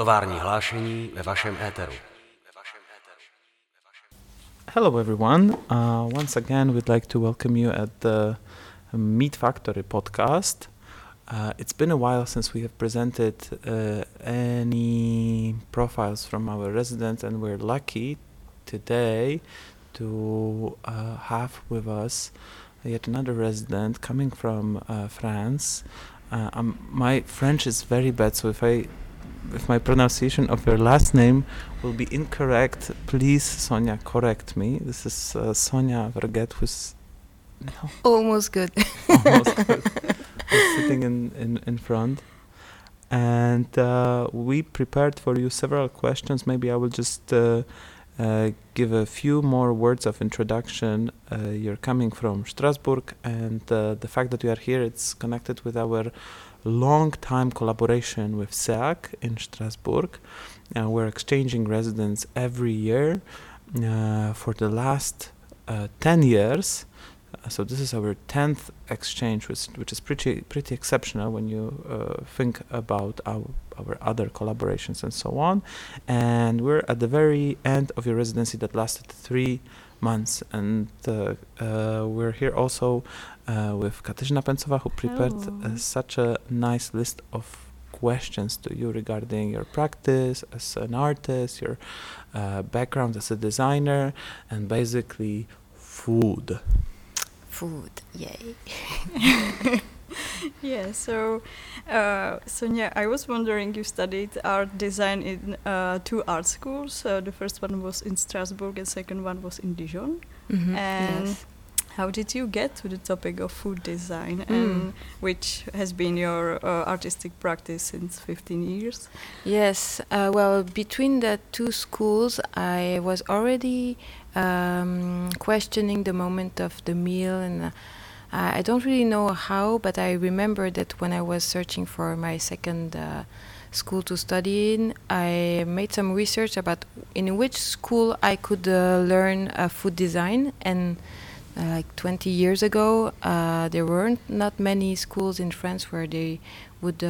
Tovární hlášení ve vašem éteru. Hello everyone. Once again we'd like to welcome you at the MeetFactory podcast. It's been a while since we have presented any profiles from our residents, and we're lucky today to have with us yet another resident coming from France. My French is very bad, so if my pronunciation of your last name will be incorrect, please, Sonia, correct me. This is Sonia Verguet, who's almost good. Almost good. Sitting in front. And we prepared for you several questions. Maybe I will just give a few more words of introduction. You're coming from Strasbourg, and the fact that you are here, it's connected with our long-time collaboration with CEAAC in Strasbourg. We're exchanging residents every year for the last 10 years. So this is our 10th exchange, which is pretty exceptional when you think about our other collaborations and so on. And we're at the very end of your residency that lasted 3 months. And we're here also with Kateřina Pencová, who prepared such a nice list of questions to you regarding your practice as an artist, your background as a designer, and basically food. Food, yay. Yeah, so Sonia, I was wondering, you studied art design in 2 art schools. The first one was in Strasbourg and second one was in Dijon. Mm-hmm. And yes. How did you get to the topic of food design, and which has been your artistic practice since 15 years? Yes, well, between the 2 schools, I was already questioning the moment of the meal, and I don't really know how, but I remember that when I was searching for my second school to study in, I made some research about in which school I could learn food design, and like 20 years ago there weren't not many schools in France where they would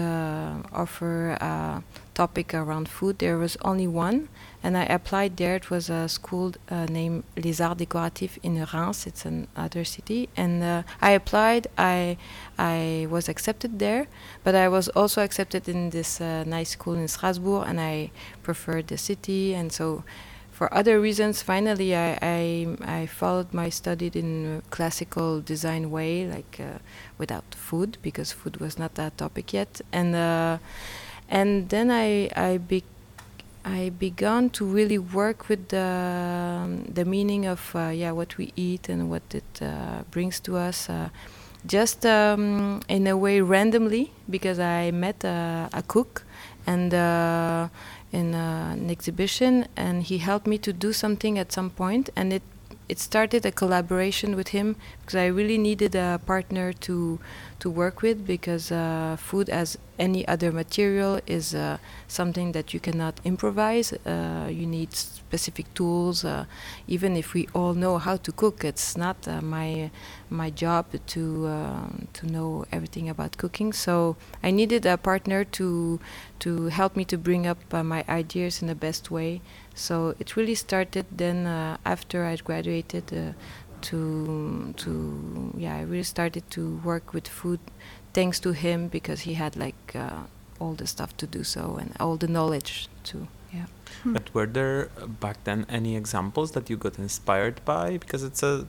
offer a topic around food. There was only one, and I applied there. It was a school named Les Arts Décoratifs in Reims. It's another city, and I applied. I was accepted there, but I was also accepted in this nice school in Strasbourg, and I preferred the city, and so for other reasons, finally, I followed my study in a classical design way, like without food, because food was not that topic yet. And then I began to really work with the meaning of what we eat and what it brings to us, just in a way randomly, because I met a cook and in an exhibition, and he helped me to do something at some point, and it started a collaboration with him, because I really needed a partner to work with, because food, as any other material, is something that you cannot improvise. You need specific tools. Even if we all know how to cook, it's not my job to know everything about cooking. So I needed a partner to help me to bring up my ideas in the best way. So it really started then after I graduated. I really started to work with food thanks to him, because he had like all the stuff to do so, and all the knowledge too. Yeah. But were there back then any examples that you got inspired by? Because it's a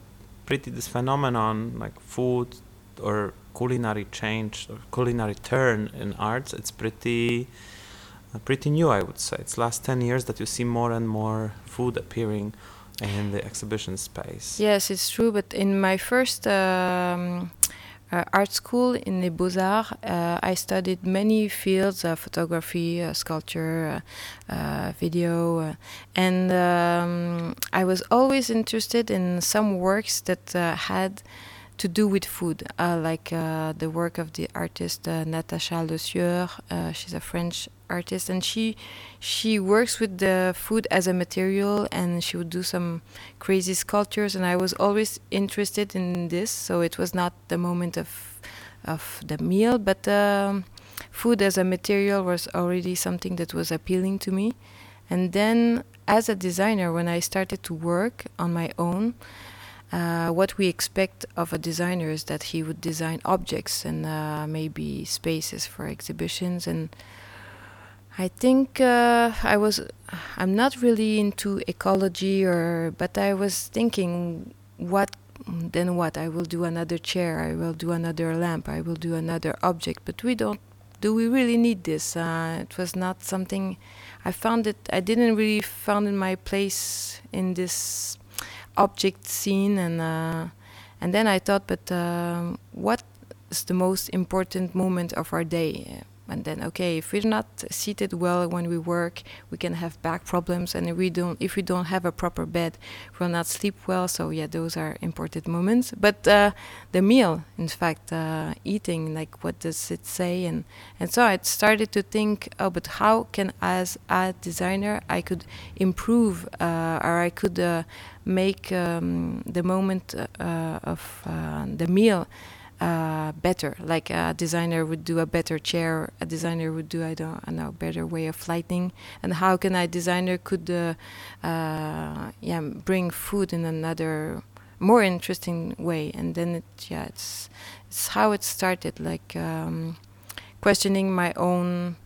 this phenomenon, like food or culinary change or culinary turn in arts. It's pretty new, I would say. It's last 10 years that you see more and more food appearing in the exhibition space. Yes, it's true, but in my first art school in Les Beaux-Arts, I studied many fields, photography, sculpture, video, and I was always interested in some works that had to do with food, like the work of the artist Natacha Le Sueur. She's a French artist, and she works with the food as a material, and she would do some crazy sculptures, and I was always interested in this. So it was not the moment of the meal, but food as a material was already something that was appealing to me. And then as a designer, when I started to work on my own, what we expect of a designer is that he would design objects and maybe spaces for exhibitions. And I think I'm not really into ecology, but I was thinking, what? I will do another chair, I will do another lamp, I will do another object, but do we really need this? It was not something I didn't really find my place in this object scene, and then I thought, but what is the most important moment of our day? And then, okay, if we're not seated well when we work, we can have back problems, and if we don't have a proper bed, we'll not sleep well. So yeah, those are important moments. But the meal, in fact, eating, like what does it say? And so I started to think, but how can as a designer I could improve, or I could make the moment of the meal better, like a designer would do a better chair, a designer would do I don't know better way of lighting, and how can a designer could bring food in another more interesting way? And then it's how it started, like questioning my own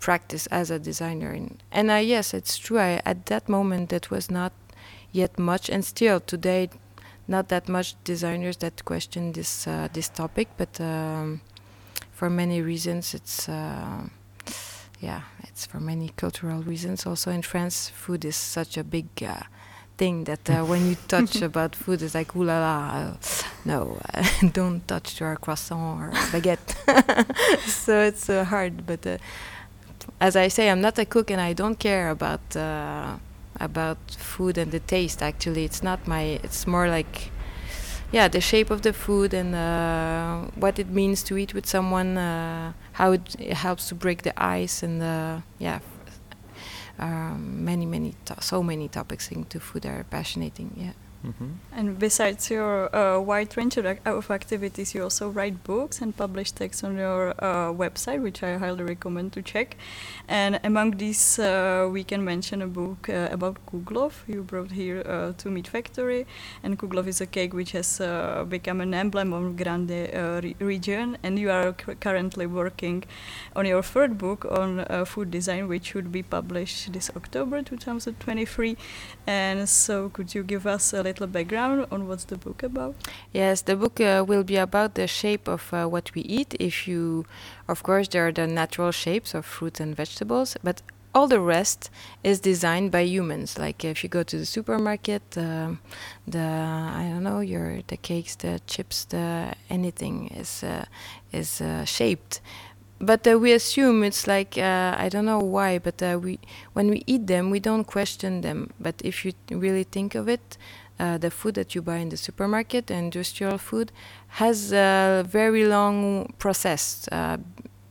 practice as a designer, and yes, it's true. At that moment, that was not yet much, and still today. Not that much designers that question this topic, but for many reasons, it's for many cultural reasons. Also in France, food is such a big thing that when you touch about food, it's like, ooh la la, no, don't touch your croissant or baguette. So it's so hard. But as I say, I'm not a cook and I don't care about food and the taste. Actually, it's not it's more like the shape of the food and what it means to eat with someone, how it helps to break the ice, and so many topics into food are fascinating. Mm-hmm. And besides your wide range of activities, you also write books and publish texts on your website, which I highly recommend to check. And among these, we can mention a book about Kuglov you brought here to MeetFactory. And Kuglov is a cake which has become an emblem of Grande region. And you are currently working on your third book on food design, which should be published this October 2023. And so could you give us a little background on what's the book about? Yes, the book will be about the shape of what we eat. Of course, there are the natural shapes of fruits and vegetables, but all the rest is designed by humans. Like if you go to the supermarket, the cakes, the chips, the anything is shaped. But we assume it's like, I don't know why, but when we eat them, we don't question them. But if you really think of it, the food that you buy in the supermarket, industrial food, has a very long process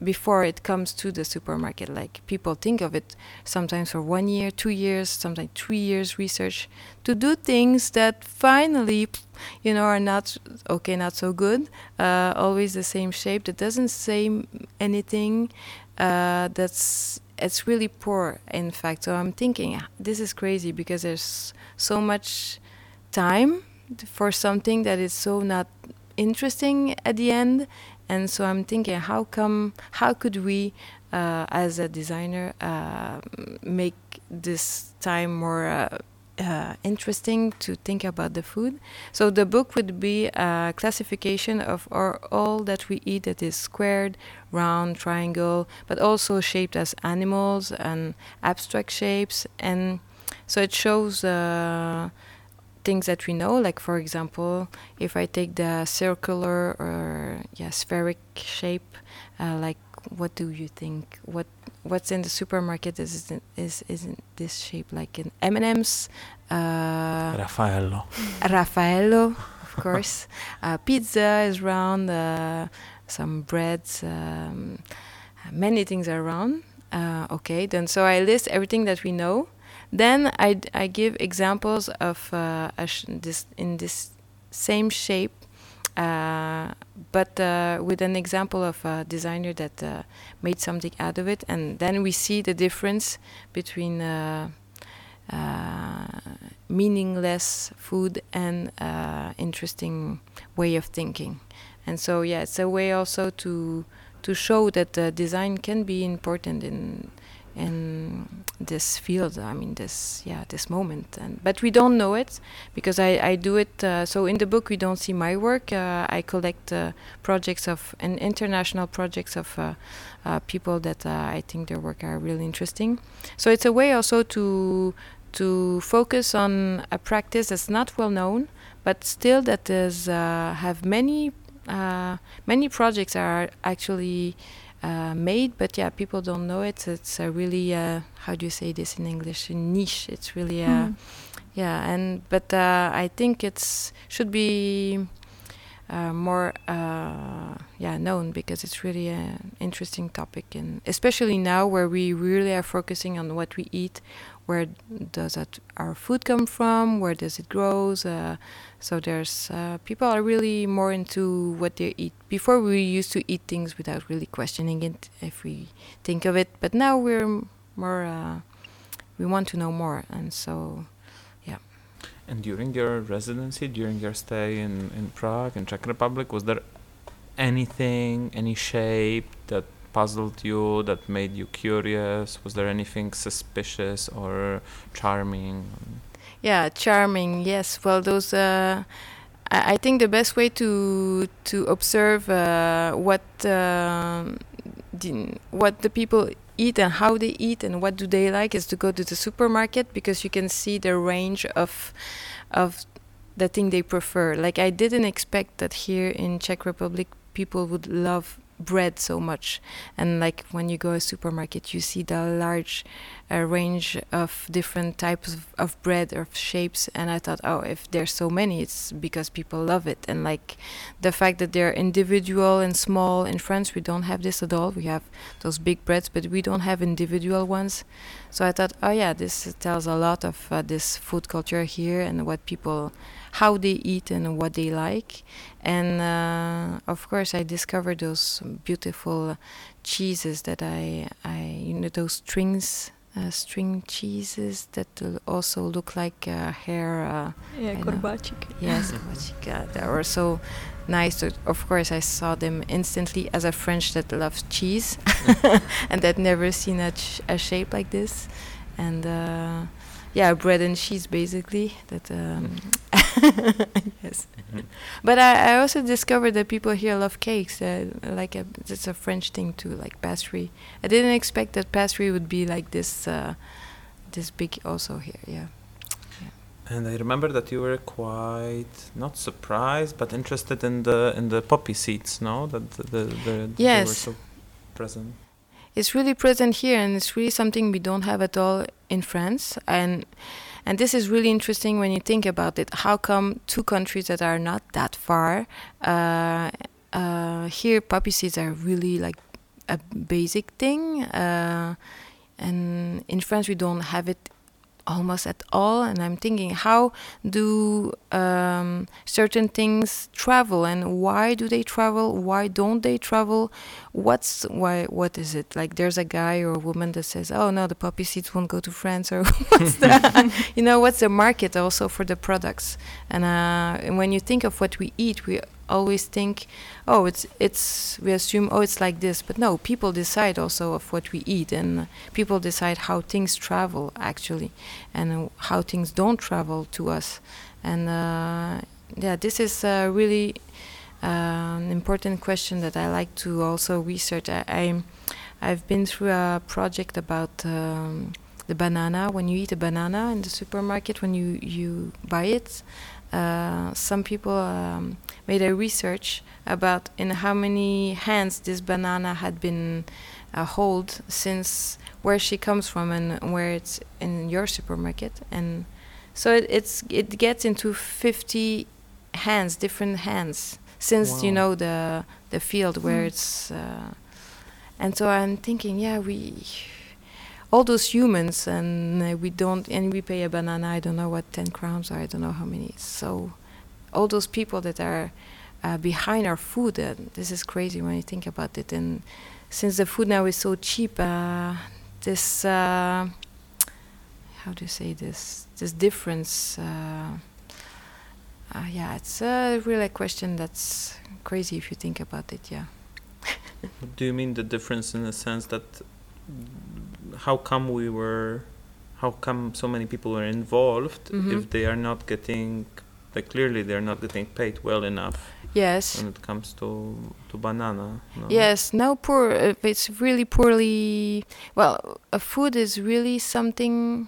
before it comes to the supermarket. Like people think of it sometimes for 1 year, 2 years, sometimes 3 years research to do things that finally, are not so good. Always the same shape that doesn't say anything. It's really poor, in fact. So I'm thinking this is crazy because there's so much time for something that is so not interesting at the end. And so I'm thinking, how could we, as a designer, make this time more interesting to think about the food? So the book would be a classification of all that we eat that is squared, round, triangle, but also shaped as animals and abstract shapes. And so it shows things that we know, like for example, if I take the circular or spheric shape, like what do you think? What's in the supermarket isn't this shape, like in M&M's, Raffaello, of course. Pizza is round. Some breads. Many things are round. Okay, then so I list everything that we know. Then I give examples of this in this same shape But with an example of a designer that made something out of it, and then we see the difference between meaningless food and interesting way of thinking. And so, yeah, it's a way also to show that design can be important in this field, I mean this moment, but we don't know it because I do it, so in the book we don't see my work. I collect projects of and international projects of people that I think their work are really interesting, so it's a way also to focus on a practice that's not well known but still that is have many projects are actually made, but yeah, people don't know it. It's a really how do you say this in English? A niche. It's really I think it should be more known because it's really an interesting topic, and especially now where we really are focusing on what we eat, where does our food come from, where does it grow. So there's people are really more into what they eat. Before we used to eat things without really questioning it if we think of it, but now we're more we want to know more, and so yeah. And during your residency, during your stay in Prague and Czech Republic, was there anything, any shape that puzzled you, that made you curious? Was there anything suspicious or charming? Yeah, charming, yes. Well, those I think the best way to observe what the people eat and how they eat and what do they like is to go to the supermarket, because you can see the range of the thing they prefer. Like, I didn't expect that here in Czech Republic people would love bread so much, and like when you go to a supermarket you see the large range of different types of bread or shapes, and I thought, oh, if there's so many it's because people love it. And like the fact that they're individual and small, in France we don't have this at all. We have those big breads but we don't have individual ones, so I thought, oh yeah, this tells a lot of this food culture here and what people, how they eat and what they like. And of course I discovered those beautiful cheeses that those strings, string cheeses that also look like hair. Korbáčik. Yes, Korbáčik. They were so nice. Of course I saw them instantly as a French that loves cheese and that never seen a shape like this. And bread and cheese basically. That yes, mm-hmm. But I also discovered that people here love cakes. It's a French thing too, like pastry. I didn't expect that pastry would be like this big also here. Yeah. And I remember that you were quite not surprised, but interested in the poppy seeds. No, that they were so present. It's really present here, and it's really something we don't have at all in France. And this is really interesting when you think about it. How come two countries that are not that far, here poppy seeds are really like a basic thing, and in France we don't have it almost at all. And I'm thinking, how do certain things travel, and why do they travel, why don't they travel, what is it like? There's a guy or a woman that says, oh no, the poppy seeds won't go to France, or what's that? You know, what's the market also for the products? And and when you think of what we eat, we always think, oh, it's we assume, oh, it's like this, but no, people decide also of what we eat, and people decide how things travel actually, and how things don't travel to us. And this is really an important question that I like to also research. I've been through a project about the banana. When you eat a banana in the supermarket, when you buy it, some people made a research about in how many hands this banana had been held since where she comes from and where it's in your supermarket. And so it gets into 50 hands, different hands, since wow. You know the field where it's and so I'm thinking, yeah, we all those humans, and we pay a banana, I don't know what, 10 crowns, or I don't know how many. So all those people that are behind our food. This is crazy when you think about it. And since the food now is so cheap, how do you say this? This difference. Yeah, it's really a question that's crazy if you think about it. Yeah. Do you mean the difference in the sense that how come so many people were involved if they are not getting, like, clearly they're not getting paid well enough? Yes. When it comes to banana. No? Yes, now it's really poorly. Well, food is really something.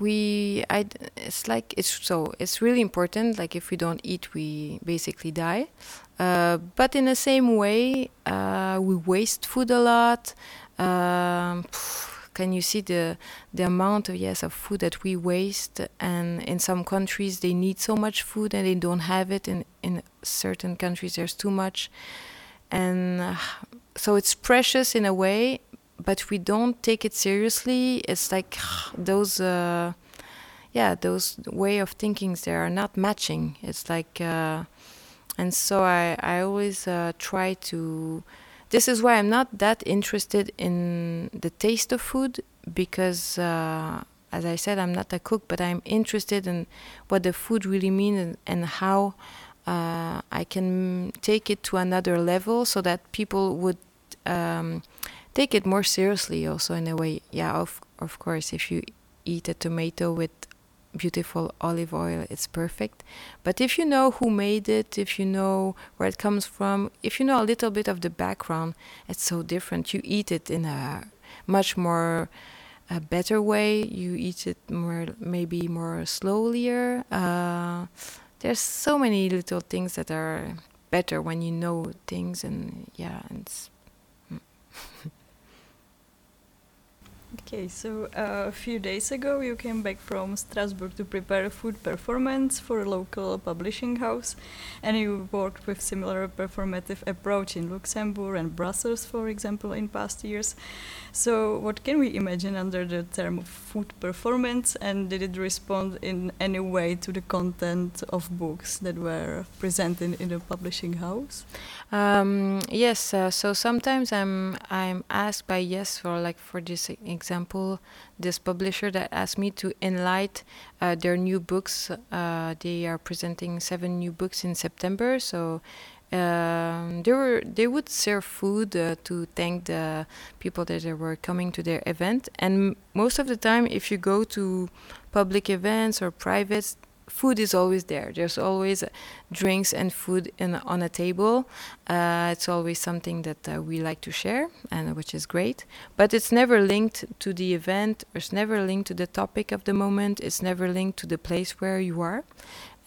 It's really important. Like, if we don't eat, we basically die. But in the same way, we waste food a lot. Can you see the amount of food that we waste? And in some countries, they need so much food and they don't have it. In certain countries, there's too much. And so it's precious in a way, but we don't take it seriously. It's like those way of thinking, they are not matching. It's like, and so I always try to. This is why I'm not that interested in the taste of food, because, as I said, I'm not a cook, but I'm interested in what the food really means and how I can take it to another level so that people would take it more seriously also in a way. Yeah, of course, if you eat a tomato with beautiful olive oil, it's perfect. But if you know who made it, if you know where it comes from, if you know a little bit of the background, it's so different. You eat it in a much more better way. You eat it maybe more slowlier. There's so many little things that are better when you know things, and yeah. Okay, so a few days ago you came back from Strasbourg to prepare a food performance for a local publishing house, and you worked with similar performative approach in Luxembourg and Brussels, for example, in past years. So what can we imagine under the term of food performance, and did it respond in any way to the content of books that were presented in the publishing house? Yes, so sometimes I'm asked by for this example, this publisher that asked me to enlight their new books. They are presenting 7 new books in September, so they would serve food to thank the people that were coming to their event. And most of the time, if you go to public events or privates, food is always there. There's always drinks and food on a table. It's always something that we like to share, and which is great. But it's never linked to the event. It's never linked to the topic of the moment. It's never linked to the place where you are.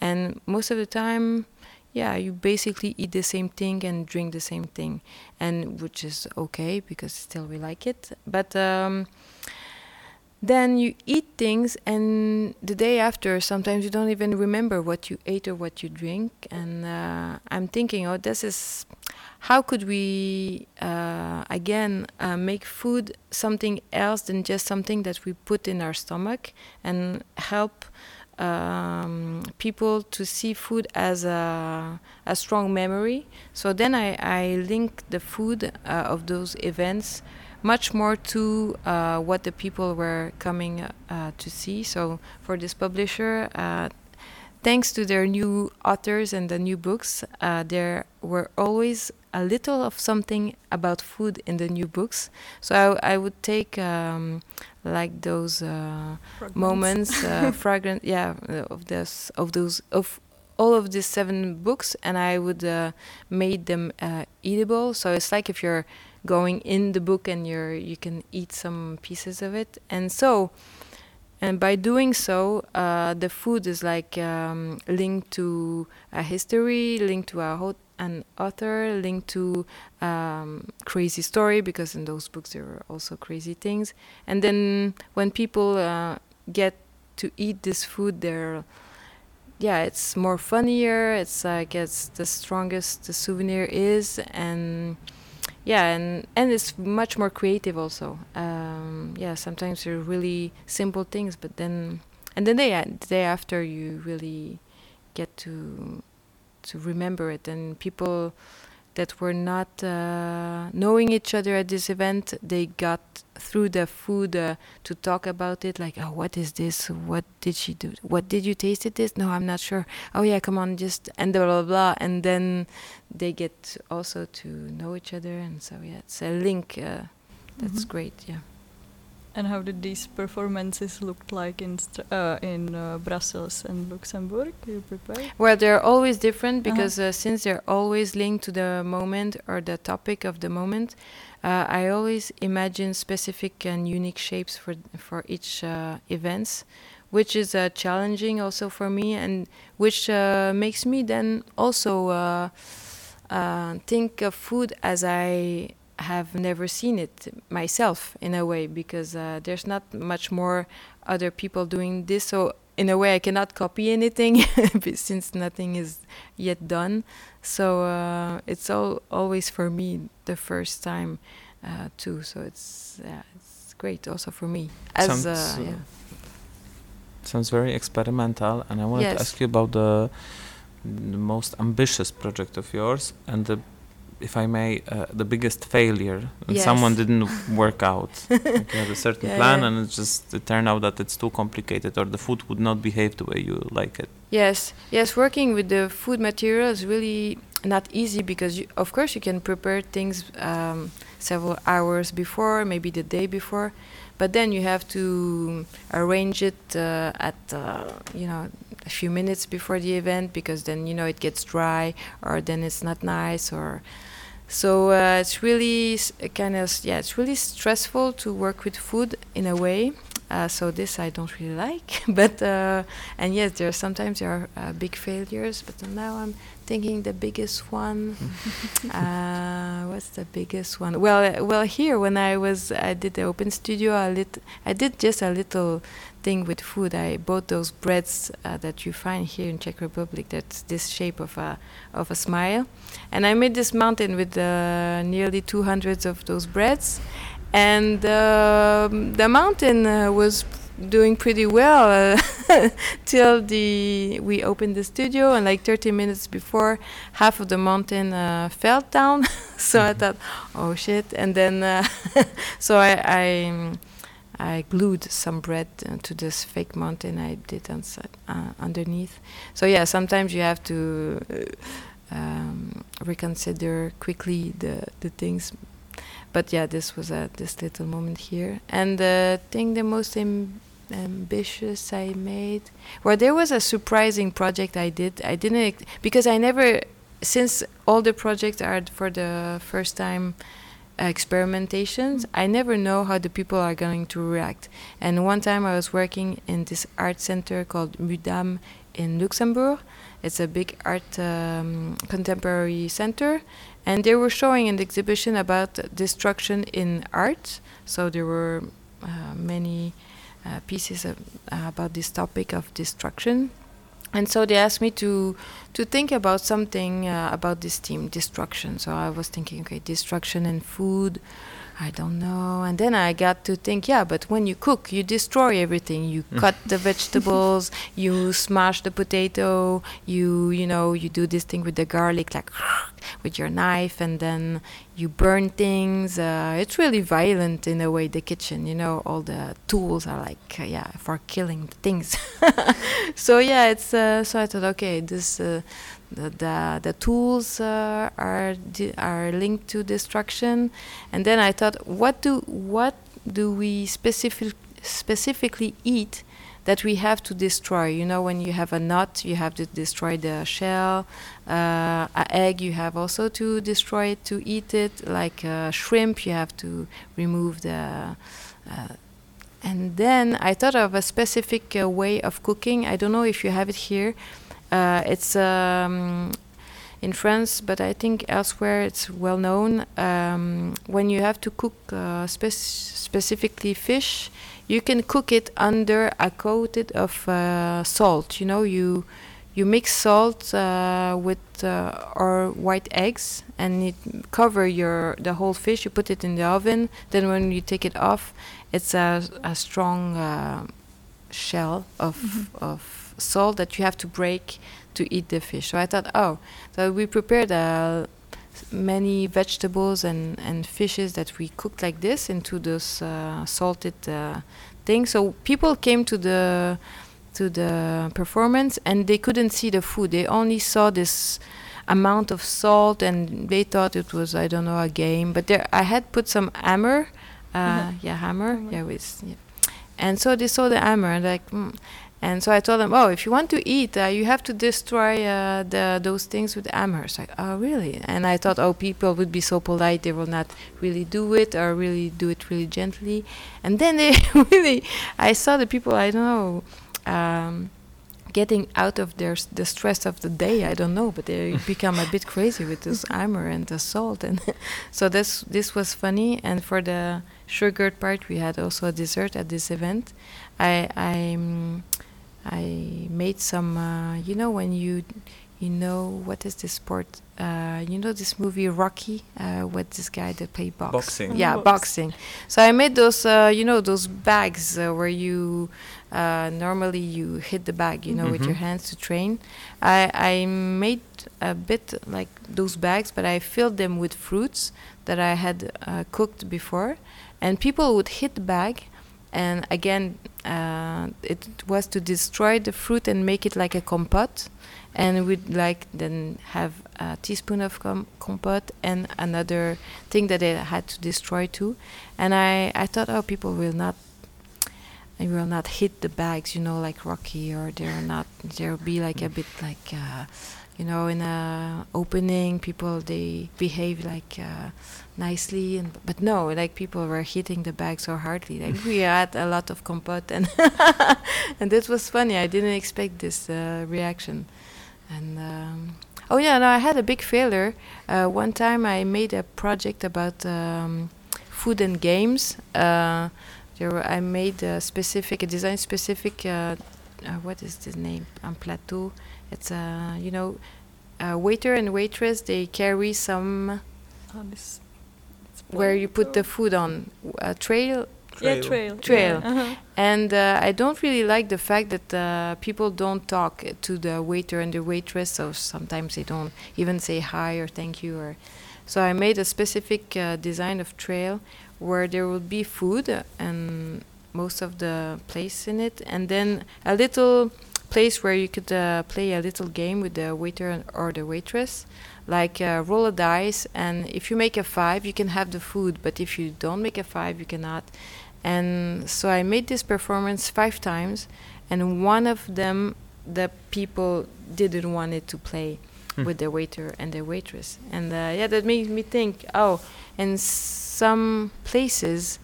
And most of the time, yeah, you basically eat the same thing and drink the same thing, and which is okay because still we like it. But then you eat things, and the day after, sometimes you don't even remember what you ate or what you drink. And I'm thinking, how could we make food something else than just something that we put in our stomach, and help people to see food as a strong memory. So then I link the food of those events much more to what the people were coming to see. So for this publisher, thanks to their new authors and the new books, there were always a little of something about food in the new books. So I would take those moments, fragrant, of all of these 7 books, and I would make them eatable. So it's like if you're going in the book and you can eat some pieces of it. And so, and by doing so, the food is like linked to a history, linked to an author, linked to crazy story, because in those books there were also crazy things. And then when people get to eat this food, it's more funnier. It's like it's the strongest the souvenir is, and yeah, and it's much more creative also. Sometimes they're really simple things, but then the day after you really get to remember it. And people that were not knowing each other at this event, they got through the food to talk about it, like, oh, what is this? What did she do? What did you taste it this? No, I'm not sure. Oh yeah, come on, just, and blah, blah, blah. And then they get also to know each other. And so, yeah, it's a link that's great, yeah. And how did these performances look like in Brussels and Luxembourg? You prepared? Well, they're always different because since they're always linked to the moment or the topic of the moment, I always imagine specific and unique shapes for each events, which is challenging also for me, and which makes me then also think of food as I have never seen it myself, in a way, because there's not much more other people doing this, so in a way I cannot copy anything since nothing is yet done, so it's always for me the first time too, so it's great also for me as sounds very experimental. And I wanted to ask you about the most ambitious project of yours and the, if I may, the biggest failure, and someone didn't work out. Like you had a certain plan, and it turned out that it's too complicated, or the food would not behave the way you like it. Yes. Working with the food material is really not easy because, of course, you can prepare things several hours before, maybe the day before, but then you have to arrange it at a few minutes before the event, because then it gets dry, or then it's not nice, or so it's really it's really stressful to work with food in a way, so this I don't really like. But and yes, there are sometimes big failures, but now I'm thinking the biggest one. What's the biggest one? Well, here when I did the open studio, I did just a little thing with food. I bought those breads that you find here in Czech Republic. That's this shape of a smile, and I made this mountain with nearly 200 of those breads, and the mountain was doing pretty well till we opened the studio, and like 30 minutes before, half of the mountain fell down. So I thought, oh shit, and then so I glued some bread to this fake mountain I did underneath. So yeah, sometimes you have to reconsider quickly the things. But yeah, this was this little moment here. And the thing the most ambitious I made, well, there was a surprising project I did. I didn't, because I never, since all the projects are for the first time experimentations, I never know how the people are going to react. And one time I was working in this art center called Mudam in Luxembourg. It's a big art contemporary center. And they were showing an exhibition about destruction in art. So there were many pieces about this topic of destruction. And so they asked me to think about something about this theme, destruction. So I was thinking, okay, destruction in food, I don't know. And then I got to think, but when you cook, you destroy everything. You cut the vegetables, you smash the potato, you do this thing with the garlic, like with your knife, and then you burn things. It's really violent in a way, the kitchen, all the tools are like, for killing things. So it's, so I thought, okay, this, the tools are linked to destruction. And then I thought, what do we specifically eat that we have to destroy? When you have a nut, you have to destroy the shell. An egg, you have also to destroy it to eat it. Like shrimp, you have to remove the. And then I thought of a specific way of cooking. I don't know if you have it here. It's in France, but I think elsewhere it's well known. When you have to cook specifically fish, you can cook it under a coated of salt. You mix salt with or white eggs, and it cover the whole fish. You put it in the oven. Then when you take it off, it's a strong shell of salt that you have to break to eat the fish. So I thought, so we prepared many vegetables and fishes that we cooked like this into those salted thing. So people came to the performance and they couldn't see the food. They only saw this amount of salt and they thought it was, I don't know, a game. But there I had put some hammer, and so they saw the hammer and and so I told them, if you want to eat, you have to destroy those things with hammers. Like, oh, really? And I thought, people would be so polite, they will not really do it or really do it really gently. And then they really, I saw the people, I don't know, getting out of the stress of the day, I don't know, but they become a bit crazy with this hammer and the salt. And so this was funny. And for the sugared part, we had also a dessert at this event. I made some, when you know, what is this sport? This movie Rocky, what this guy that played boxing. Yeah, boxing. So I made those, those bags where you normally you hit the bag, with your hands to train. I made a bit like those bags, but I filled them with fruits that I had cooked before. And people would hit the bag. And again, it was to destroy the fruit and make it like a compote. And we'd then have a teaspoon of compote and another thing that they had to destroy too. And I thought, people will not hit the bags, like Rocky, or there'll be like a bit like, in an opening, people, they behave like nicely, but no, like people were hitting the bag so hardly. Like we had a lot of compote, and and that was funny. I didn't expect this reaction. And I had a big failure. One time, I made a project about food and games. I made a design specific. What is the name? Un plateau. It's a waiter and waitress. They carry some where you put the food on a trail. Yeah. Uh-huh. And I don't really like the fact that people don't talk to the waiter and the waitress. So sometimes they don't even say hi or thank you. So I made a specific design of trail where there will be food and most of the place in it, and then a little place where you could play a little game with the waiter or the waitress, like roll a dice, and if you make a 5 you can have the food, but if you don't make a 5 you cannot. And so I made this performance 5 times, and one of them the people didn't want it to play with the waiter and the waitress. And that made me think, in some places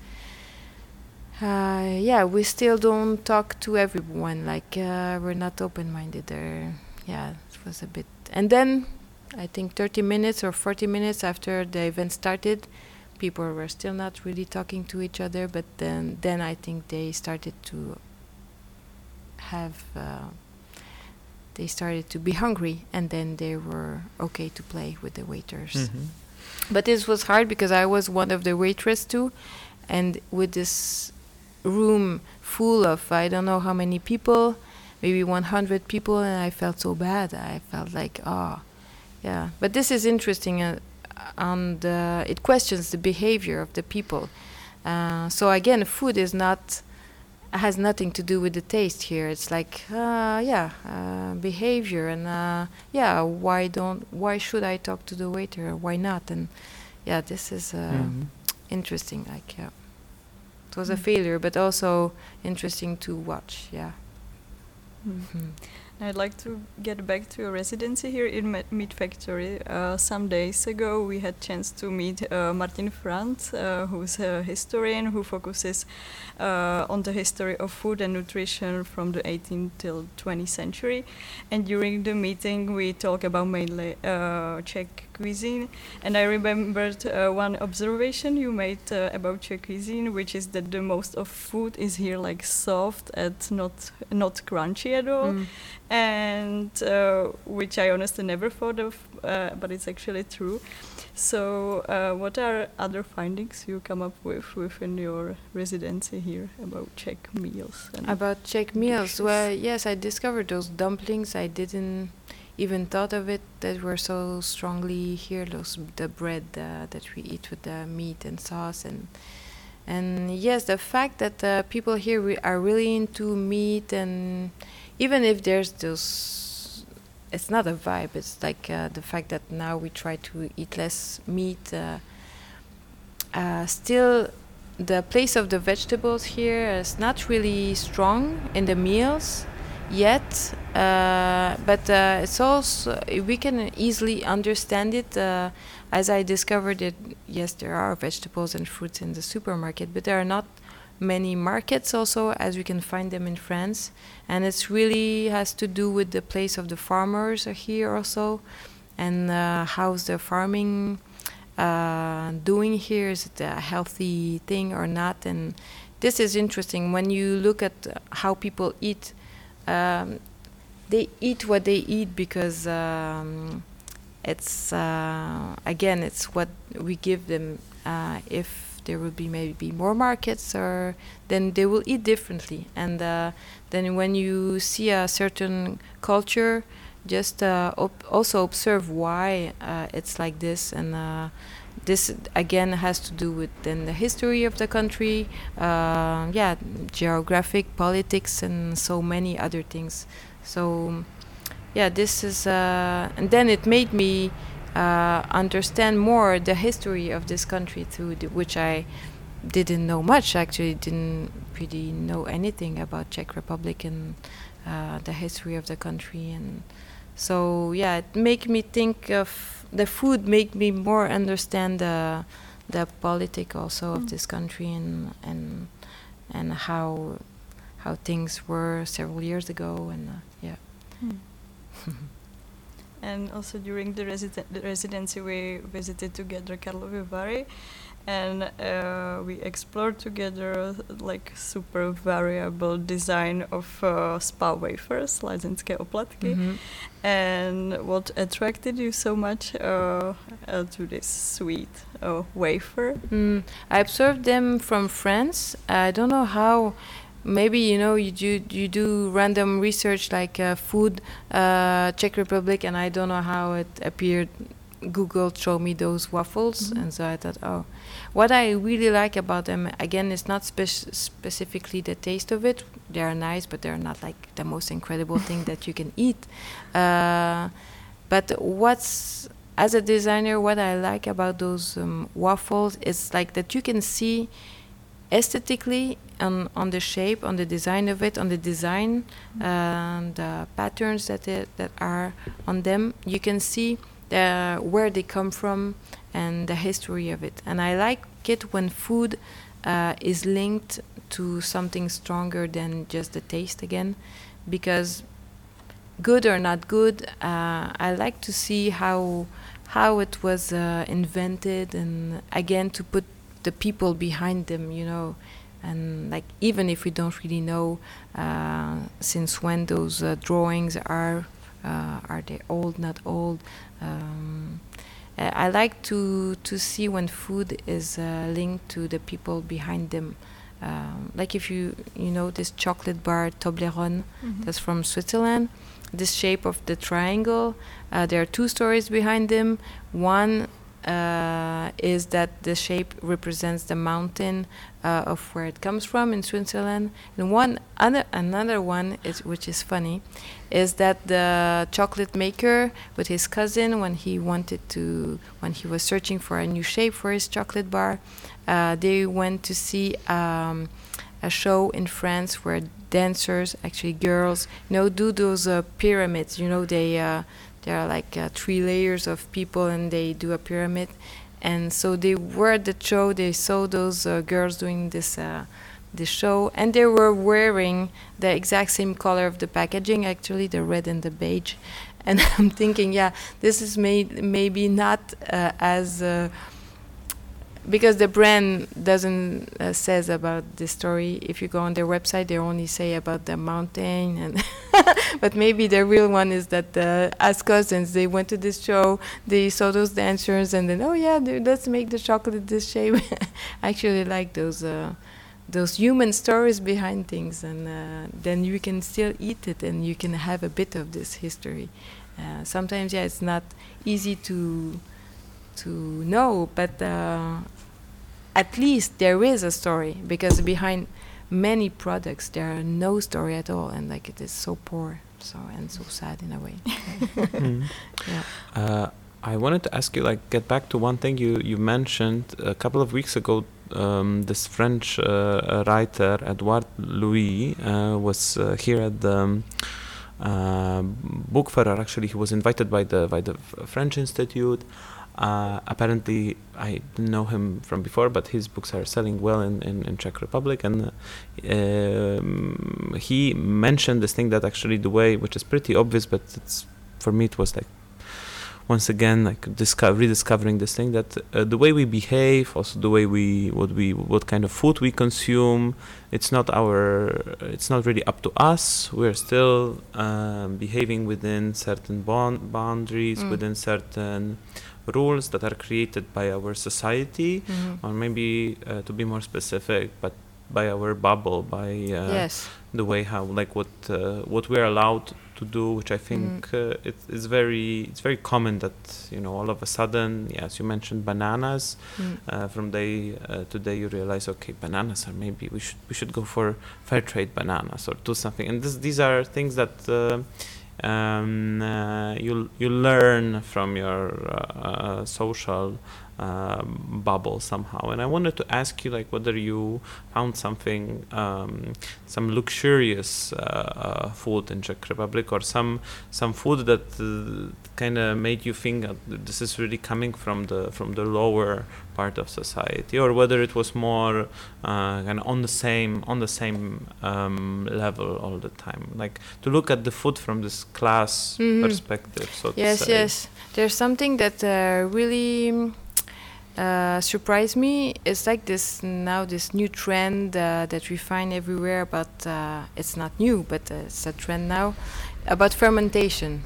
we still don't talk to everyone, like we're not open-minded there. Yeah, it was a bit. And then I think 30 minutes or 40 minutes after the event started, people were still not really talking to each other, but then I think they started to be hungry, and then they were okay to play with the waiters. But this was hard because I was one of the waitresses too, and with this room full of I don't know how many people, maybe 100 people, and I felt so bad. I felt like but this is interesting, and it questions the behavior of the people. So again, food has nothing to do with the taste here. It's like behavior, and why should I talk to the waiter? Why not? And this is interesting. Like it was a failure, but also interesting to watch. Yeah. Mm-hmm. I'd like to get back to your residency here in MeetFactory. Some days ago, we had chance to meet Martin Franz, who's a historian who focuses on the history of food and nutrition from the 18th till 20th century. And during the meeting, we talk about mainly Czech cuisine, and I remembered one observation you made about Czech cuisine, which is that the most of food is here like soft and not crunchy at all, and which I honestly never thought of, but it's actually true. So what are other findings you come up with within your residency here about Czech meals? About Czech meals, well, yes, I discovered those dumplings. I didn't even thought of it, that were so strongly here, the bread that we eat with the meat and sauce. And yes, the fact that people here are really into meat, and even if there's those, it's not a vibe, it's like the fact that now we try to eat less meat. Still, the place of the vegetables here is not really strong in the meals yet, but it's also, we can easily understand it. As I discovered it, yes, there are vegetables and fruits in the supermarket, but there are not many markets also as we can find them in France, and it's really has to do with the place of the farmers here also, and how's the farming doing here, is it a healthy thing or not? And this is interesting when you look at how people eat. They eat what they eat because it's again, it's what we give them. If there will be maybe more markets, or then they will eat differently. And then when you see a certain culture, just also observe why it's like this. And this again has to do with then the history of the country, geographic, politics, and so many other things. So yeah, this is and then it made me understand more the history of this country, through which I didn't know much, actually didn't really know anything about Czech Republic and the history of the country. And so yeah, it made me think of the food, made me more understand the politic also of this country, and how things were several years ago. And And also during the residency, we visited together Karlovy Vary, and we explored together like super variable design of spa wafers, lázeňské oplatky. And what attracted you so much to this sweet wafer? I observed them from France. I don't know how. Maybe, you know, you do random research like food, Czech Republic, and I don't know how it appeared. Google showed me those waffles, and so I thought, oh. What I really like about them, again, is not specifically the taste of it. They are nice, but they're not like the most incredible thing that you can eat. But as a designer, what I like about those waffles is like that you can see aesthetically on the shape, on the design of it, on the design, the patterns that are on them, you can see where they come from and the history of it. And I like it when food is linked to something stronger than just the taste again, because good or not good, I like to see how it was invented, and again to put the people behind them, you know, and like even if we don't really know since when those drawings are they old, not old? I like to see when food is linked to the people behind them. Like if you know this chocolate bar Toblerone, that's from Switzerland. This shape of the triangle, there are two stories behind them. One is that the shape represents the mountain of where it comes from in Switzerland, and another one is, which is funny, is that the chocolate maker with his cousin, when he was searching for a new shape for his chocolate bar, they went to see a show in France where dancers, actually girls, you know, do those pyramids. You know, they there are like three layers of people, and they do a pyramid. And so they were at the show, they saw those girls doing this show, and they were wearing the exact same color of the packaging, actually the red and the beige. And I'm thinking, yeah, this is maybe not as... because the brand doesn't says about the story. If you go on their website, they only say about the mountain. And but maybe the real one is that as cousins, they went to this show, they saw those dancers, and then, oh yeah, let's make the chocolate this shape. I actually like those human stories behind things, and then you can still eat it, and you can have a bit of this history. Sometimes, yeah, it's not easy to know, but at least there is a story, because behind many products there are no story at all, and like it is so poor, so and so sad in a way. Mm. Yeah. I wanted to ask you, like, get back to one thing you mentioned a couple of weeks ago. This French writer Edouard Louis was here at the book fair. Actually, he was invited by the French Institute. Apparently, I didn't know him from before, but his books are selling well in Czech Republic, and he mentioned this thing that actually the way, which is pretty obvious, but it's, for me it was like once again like rediscovering this thing that the way we behave, also the way what kind of food we consume, it's not really up to us. We're still behaving within certain boundaries, within certain rules that are created by our society, or maybe to be more specific, but by our bubble, by the way how, like, what we're allowed to do, which I think it's very common that, you know, all of a sudden, yes, you mentioned bananas, from day to day you realize, okay, bananas are, maybe we should go for fair trade bananas or do something, and these are things that you learn from your social bubble somehow. And I wanted to ask you, like, whether you found something, some luxurious food in Czech Republic, or some food that kind of made you think that this is really coming from the lower part of society, or whether it was more kind of on the same level all the time, like to look at the food from this class perspective. So yes, yes, there's something that really surprised me. It's like this new trend that we find everywhere, but it's not new, but it's a trend now about fermentation.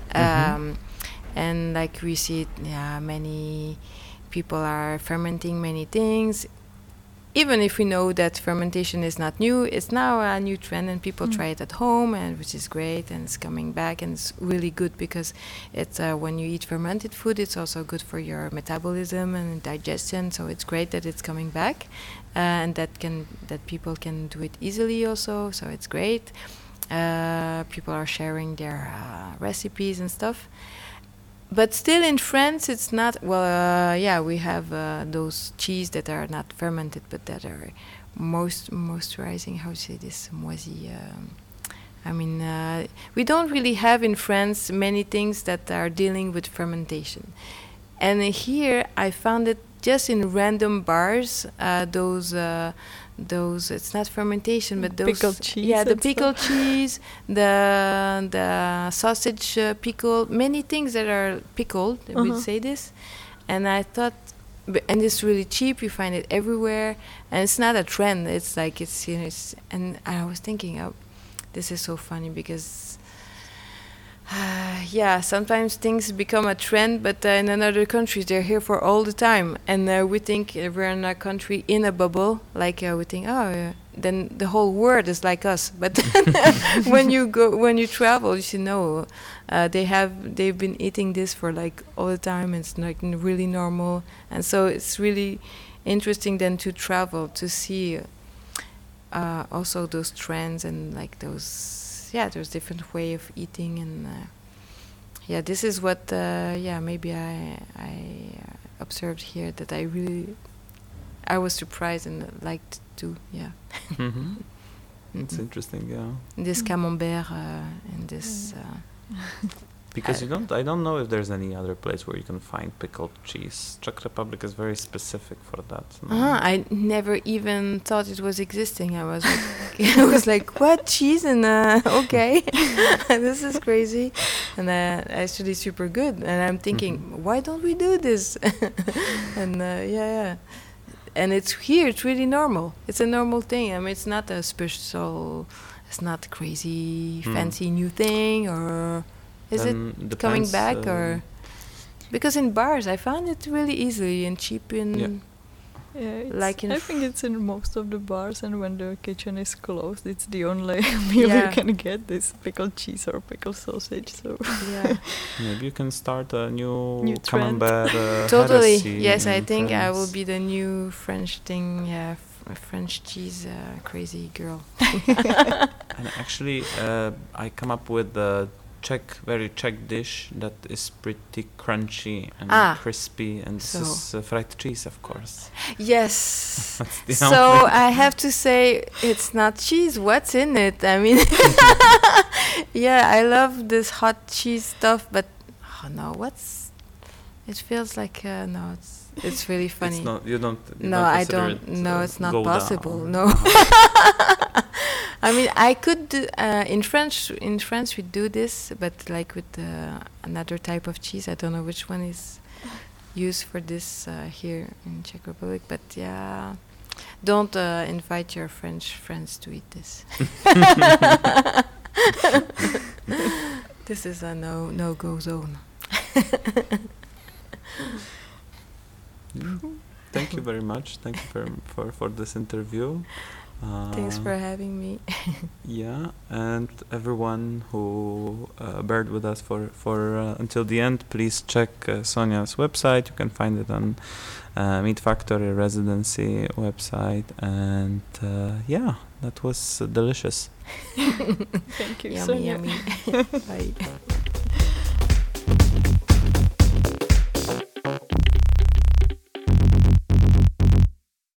And like we see it, many people are fermenting many things. Even if we know that fermentation is not new, it's now a new trend, and people try it at home, and which is great, and it's coming back, and it's really good, because it's when you eat fermented food, it's also good for your metabolism and digestion. So it's great that it's coming back, and that people can do it easily also. So it's great. People are sharing their recipes and stuff. But still in France, it's not, well, we have those cheese that are not fermented, but that are moisturizing, how do you say this, moisi. We don't really have in France many things that are dealing with fermentation. And here I found it just in random bars, those it's not fermentation, but those pickled cheese, the pickled cheese, the sausage pickled, many things that are pickled, we say this, and I thought, and it's really cheap, you find it everywhere, and it's not a trend, it's like it's, you know, it's, and I was thinking, this is so funny, because sometimes things become a trend, but in another country they're here for all the time, and we think we're in a country in a bubble, like we think, then the whole world is like us, but when you travel, you see, no, they've been eating this for like all the time, and it's like really normal. And so it's really interesting then to travel to see also those trends, and like those, there's different way of eating, and this is what maybe I observed here, that I was surprised and liked too. It's interesting. This camembert and this Because I don't know if there's any other place where you can find pickled cheese. Czech Republic is very specific for that. No? I never even thought it was existing. I was like, what cheese? And okay, this is crazy. And actually super good. And I'm thinking, why don't we do this? And and it's here. It's really normal. It's a normal thing. I mean, it's not a special. It's not crazy, fancy new thing or. Is it coming back or? Because in bars I found it really easily and cheap in. I think it's in most of the bars, and when the kitchen is closed, it's the only meal you can get this pickled cheese or pickled sausage. So maybe you can start a new camembert. Totally. Yes, I think I will be the new French thing. Yeah. French cheese crazy girl. And actually, I come up with the. Czech dish that is pretty crunchy and crispy, and this is fried cheese, of course. Yes. So I have to say, it's not cheese. What's in it? I mean, I love this hot cheese stuff, but it feels like it's really funny. It's not, you don't. No, I don't. No, it's not possible. Down. No. I mean, I could do, in France we do this, but like with another type of cheese. I don't know which one is used for this here in Czech Republic. But don't invite your French friends to eat this. This is a no-go zone. Thank you very much. Thank you for this interview. Thanks for having me. And everyone who bared with us for until the end, please check Sonia's website. You can find it on Meet Factory Residency website. And that was delicious. Thank you, Sonia. Yummy. Bye.